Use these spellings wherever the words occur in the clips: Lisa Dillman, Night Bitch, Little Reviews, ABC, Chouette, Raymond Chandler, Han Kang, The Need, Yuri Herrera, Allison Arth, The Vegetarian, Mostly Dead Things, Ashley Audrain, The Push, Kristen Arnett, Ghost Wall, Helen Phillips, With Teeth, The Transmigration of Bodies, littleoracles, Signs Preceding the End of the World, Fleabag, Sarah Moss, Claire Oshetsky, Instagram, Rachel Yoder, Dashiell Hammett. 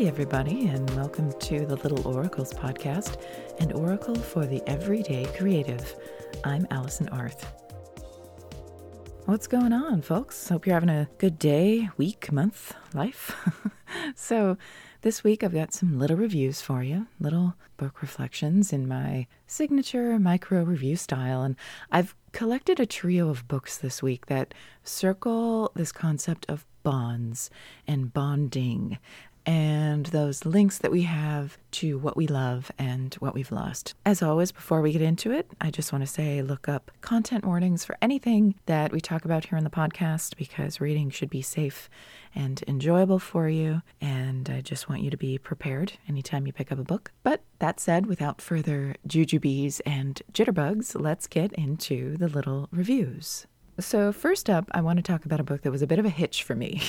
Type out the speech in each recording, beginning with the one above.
Hey everybody, and welcome to the Little Oracles podcast, an oracle for the everyday creative. I'm Allison Arth. What's going on, folks? Hope you're having a good day, week, month, life. So this week I've got some little reviews for you, little book reflections in my signature micro review style, and I've collected a trio of books this week that circle this concept of bonds and bonding, and those links that we have to what we love and what we've lost. As always, before we get into it, I just want to say look up content warnings for anything that we talk about here on the podcast, because reading should be safe and enjoyable for you, and I just want you to be prepared anytime you pick up a book. But that said, without further jujubes and jitterbugs, let's get into the little reviews. So first up, I want to talk about a book that was a bit of a hitch for me.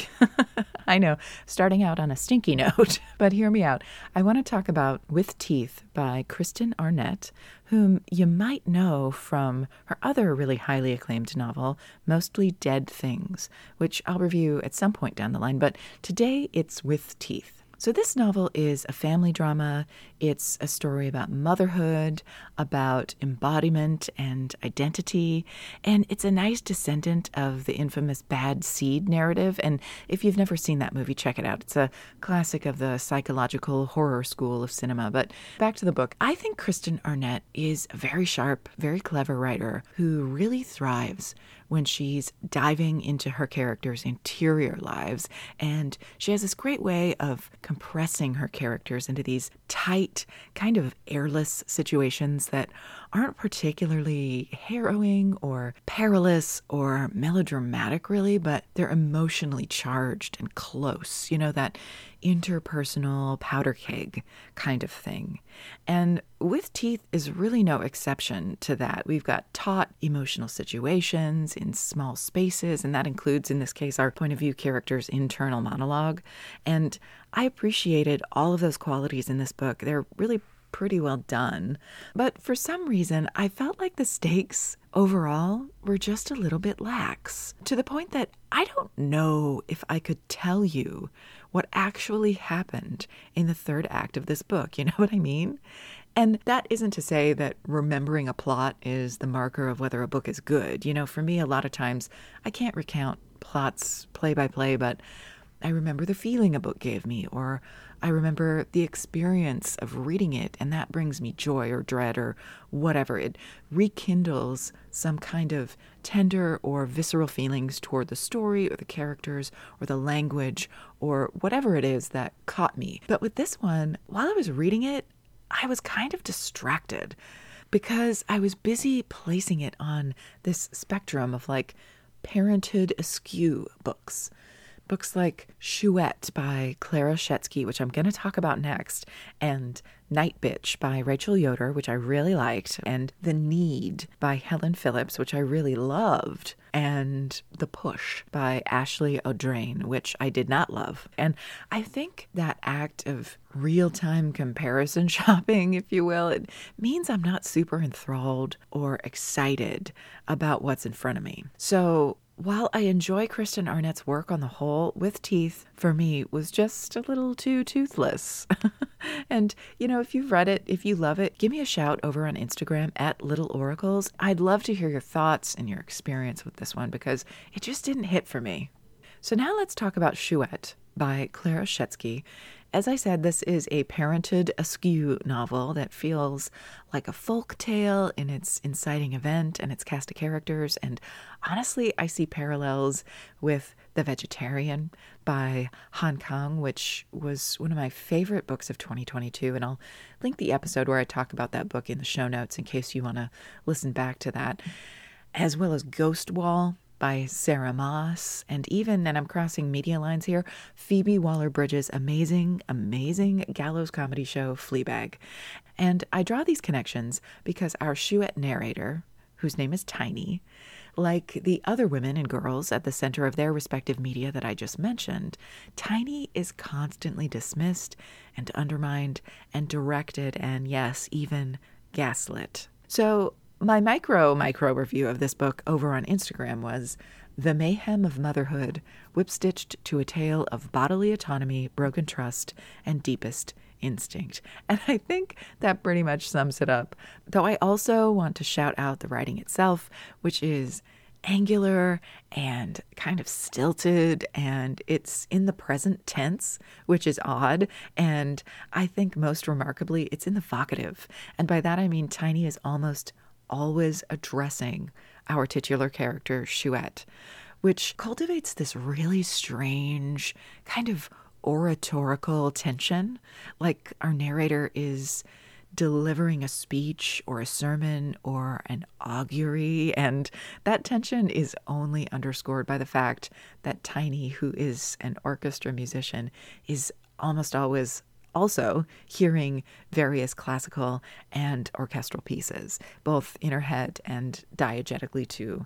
I know, starting out on a stinky note, but hear me out. I want to talk about With Teeth by Kristen Arnett, whom you might know from her other really highly acclaimed novel, Mostly Dead Things, which I'll review at some point down the line, but today it's With Teeth. So this novel is a family drama. It's a story about motherhood, about embodiment and identity, and it's a nice descendant of the infamous Bad Seed narrative. And if you've never seen that movie, check it out. It's a classic of the psychological horror school of cinema. But back to the book. I think Kristen Arnett is a very sharp, very clever writer who really thrives when she's diving into her characters' interior lives. And she has this great way of compressing her characters into these tight, kind of airless situations that aren't particularly harrowing or perilous or melodramatic, really, but they're emotionally charged and close. You know, that interpersonal powder keg kind of thing. And With Teeth is really no exception to that. We've got taut emotional situations in small spaces, and that includes, in this case, our point of view character's internal monologue. And I appreciated all of those qualities in this book. They're really pretty well done. But for some reason, I felt like the stakes overall were just a little bit lax, to the point that I don't know if I could tell you what actually happened in the third act of this book. You know what I mean? And that isn't to say that remembering a plot is the marker of whether a book is good. You know, for me, a lot of times I can't recount plots play by play, but I remember the feeling a book gave me, or I remember the experience of reading it, and that brings me joy or dread or whatever. It rekindles some kind of tender or visceral feelings toward the story or the characters or the language or whatever it is that caught me. But with this one, while I was reading it, I was kind of distracted because I was busy placing it on this spectrum of like parented askew books. Books like Chouette by Claire Oshetsky, which I'm going to talk about next, and Night Bitch by Rachel Yoder, which I really liked, and The Need by Helen Phillips, which I really loved, and The Push by Ashley Audrain, which I did not love. And I think that act of real-time comparison shopping, if you will, it means I'm not super enthralled or excited about what's in front of me. So while I enjoy Kristen Arnett's work on the whole, With Teeth, for me, was just a little too toothless. And, you know, if you've read it, if you love it, give me a shout over on Instagram at littleoracles. I'd love to hear your thoughts and your experience with this one, because it just didn't hit for me. So now let's talk about Chouette by Claire Oshetsky. As I said, this is a parented askew novel that feels like a folk tale in its inciting event and its cast of characters. And honestly, I see parallels with The Vegetarian by Han Kang, which was one of my favorite books of 2022. And I'll link the episode where I talk about that book in the show notes in case you want to listen back to that, as well as Ghost Wall by Sarah Moss, and even, and I'm crossing media lines here, Phoebe Waller-Bridge's amazing, amazing gallows comedy show, Fleabag. And I draw these connections because our Chouette narrator, whose name is Tiny, like the other women and girls at the center of their respective media that I just mentioned, Tiny is constantly dismissed and undermined and directed and, yes, even gaslit. So my micro review of this book over on Instagram was, The Mayhem of Motherhood, whip-stitched to a tale of bodily autonomy, broken trust, and deepest instinct. And I think that pretty much sums it up. Though I also want to shout out the writing itself, which is angular and kind of stilted, and it's in the present tense, which is odd, and I think most remarkably it's in the vocative. And by that I mean Tiny is almost always addressing our titular character Chouette, which cultivates this really strange kind of oratorical tension, like our narrator is delivering a speech or a sermon or an augury. And that tension is only underscored by the fact that Tiny, who is an orchestra musician, is almost always also hearing various classical and orchestral pieces, both in her head and diegetically too.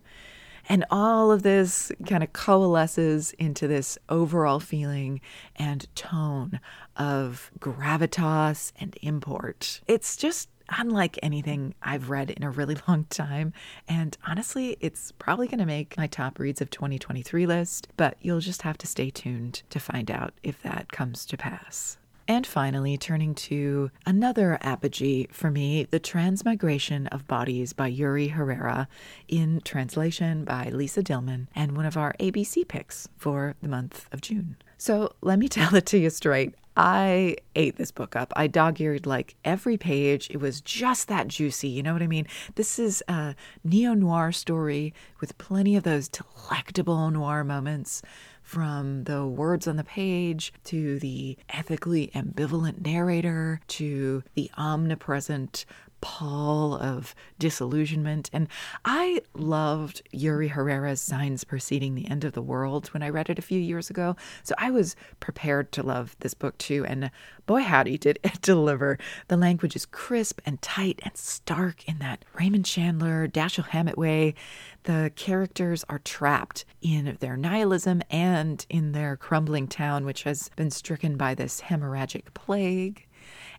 And all of this kind of coalesces into this overall feeling and tone of gravitas and import. It's just unlike anything I've read in a really long time. And honestly, it's probably going to make my top reads of 2023 list, but you'll just have to stay tuned to find out if that comes to pass. And finally, turning to another apogee for me, The Transmigration of Bodies by Yuri Herrera, in translation by Lisa Dillman, and one of our ABC picks for the month of June. So let me tell it to you straight. I ate this book up. I dog-eared like every page. It was just that juicy. You know what I mean? This is a neo-noir story with plenty of those delectable noir moments, from the words on the page to the ethically ambivalent narrator to the omnipresent pall of disillusionment. And I loved Yuri Herrera's Signs Preceding the End of the World when I read it a few years ago. So I was prepared to love this book too. And boy, howdy, did it deliver. The language is crisp and tight and stark in that Raymond Chandler, Dashiell Hammett way. The characters are trapped in their nihilism and in their crumbling town, which has been stricken by this hemorrhagic plague.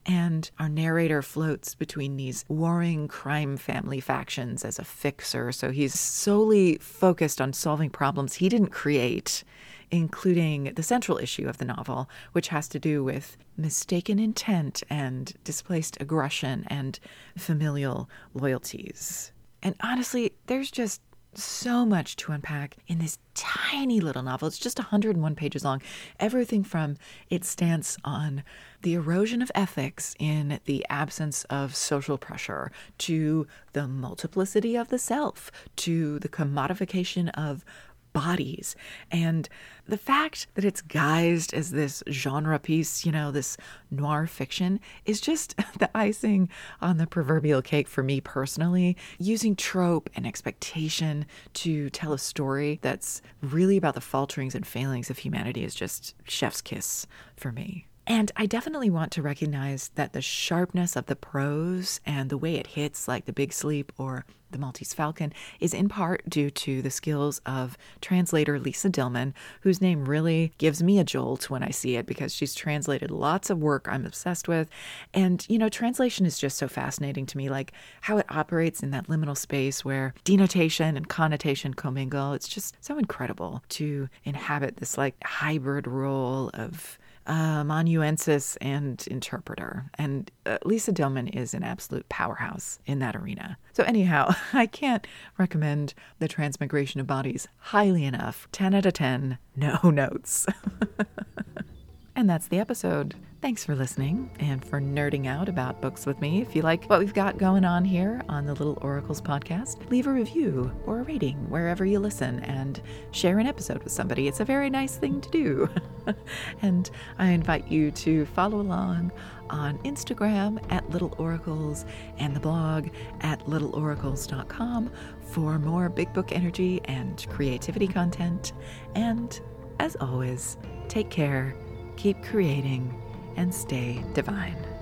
And our narrator floats between these warring crime family factions as a fixer. So he's solely focused on solving problems he didn't create, including the central issue of the novel, which has to do with mistaken intent and displaced aggression and familial loyalties. And honestly, there's just so much to unpack in this tiny little novel. It's just 101 pages long. Everything from its stance on the erosion of ethics in the absence of social pressure, to the multiplicity of the self, to the commodification of bodies, and the fact that it's guised as this genre piece, you know, this noir fiction, is just the icing on the proverbial cake for me personally. Using trope and expectation to tell a story that's really about the falterings and failings of humanity is just chef's kiss for me. And I definitely want to recognize that the sharpness of the prose and the way it hits, like The Big Sleep or The Maltese Falcon, is in part due to the skills of translator Lisa Dillman, whose name really gives me a jolt when I see it, because she's translated lots of work I'm obsessed with. And, you know, translation is just so fascinating to me, like how it operates in that liminal space where denotation and connotation commingle. It's just so incredible to inhabit this like hybrid role of amanuensis and interpreter. And Lisa Dillman is an absolute powerhouse in that arena. So anyhow, I can't recommend The Transmigration of Bodies highly enough. 10 out of 10, no notes. And that's the episode. Thanks for listening and for nerding out about books with me. If you like what we've got going on here on the Little Oracles podcast, leave a review or a rating wherever you listen and share an episode with somebody. It's a very nice thing to do. And I invite you to follow along on Instagram at Little Oracles and the blog at littleoracles.com for more big book energy and creativity content. And as always, take care. Keep creating and stay divine.